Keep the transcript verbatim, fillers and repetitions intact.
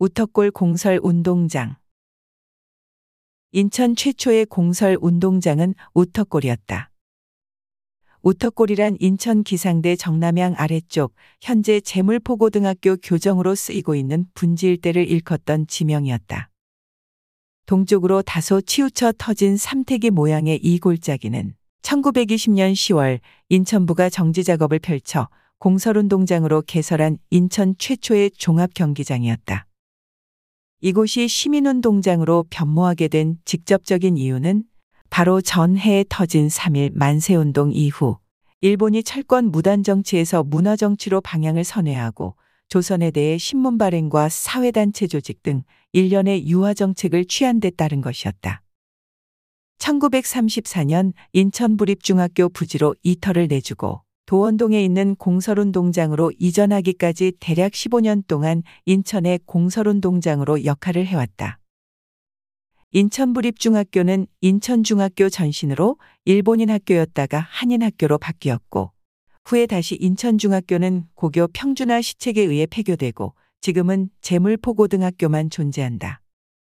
웃터골 공설 운동장. 인천 최초의 공설 운동장은 웃터골이었다. 웃터골이란 인천 기상대 정남향 아래쪽 현재 제물포고등학교 교정으로 쓰이고 있는 분지 일대를 일컫던 지명이었다. 동쪽으로 다소 치우쳐 터진 삼태기 모양의 이 골짜기는 천구백이십 년 시월 인천부가 정지작업을 펼쳐 공설운동장으로 개설한 인천 최초의 종합경기장이었다. 이곳이 시민운동장으로 변모하게 된 직접적인 이유는 바로 전해에 터진 삼 일 만세운동 이후 일본이 철권 무단정치에서 문화정치로 방향을 선회하고 조선에 대해 신문 발행과 사회단체 조직 등 일련의 유화정책을 취한 데 따른 것이었다. 천구백삼십사 년 인천부립중학교 부지로 이터를 내주고 도원동에 있는 공설운동장으로 이전하기까지 대략 십오 년 동안 인천의 공설운동장으로 역할을 해왔다. 인천부립중학교는 인천중학교 전신으로 일본인 학교였다가 한인학교로 바뀌었고, 후에 다시 인천중학교는 고교 평준화 시책에 의해 폐교되고 지금은 제물포고등학교만 존재한다.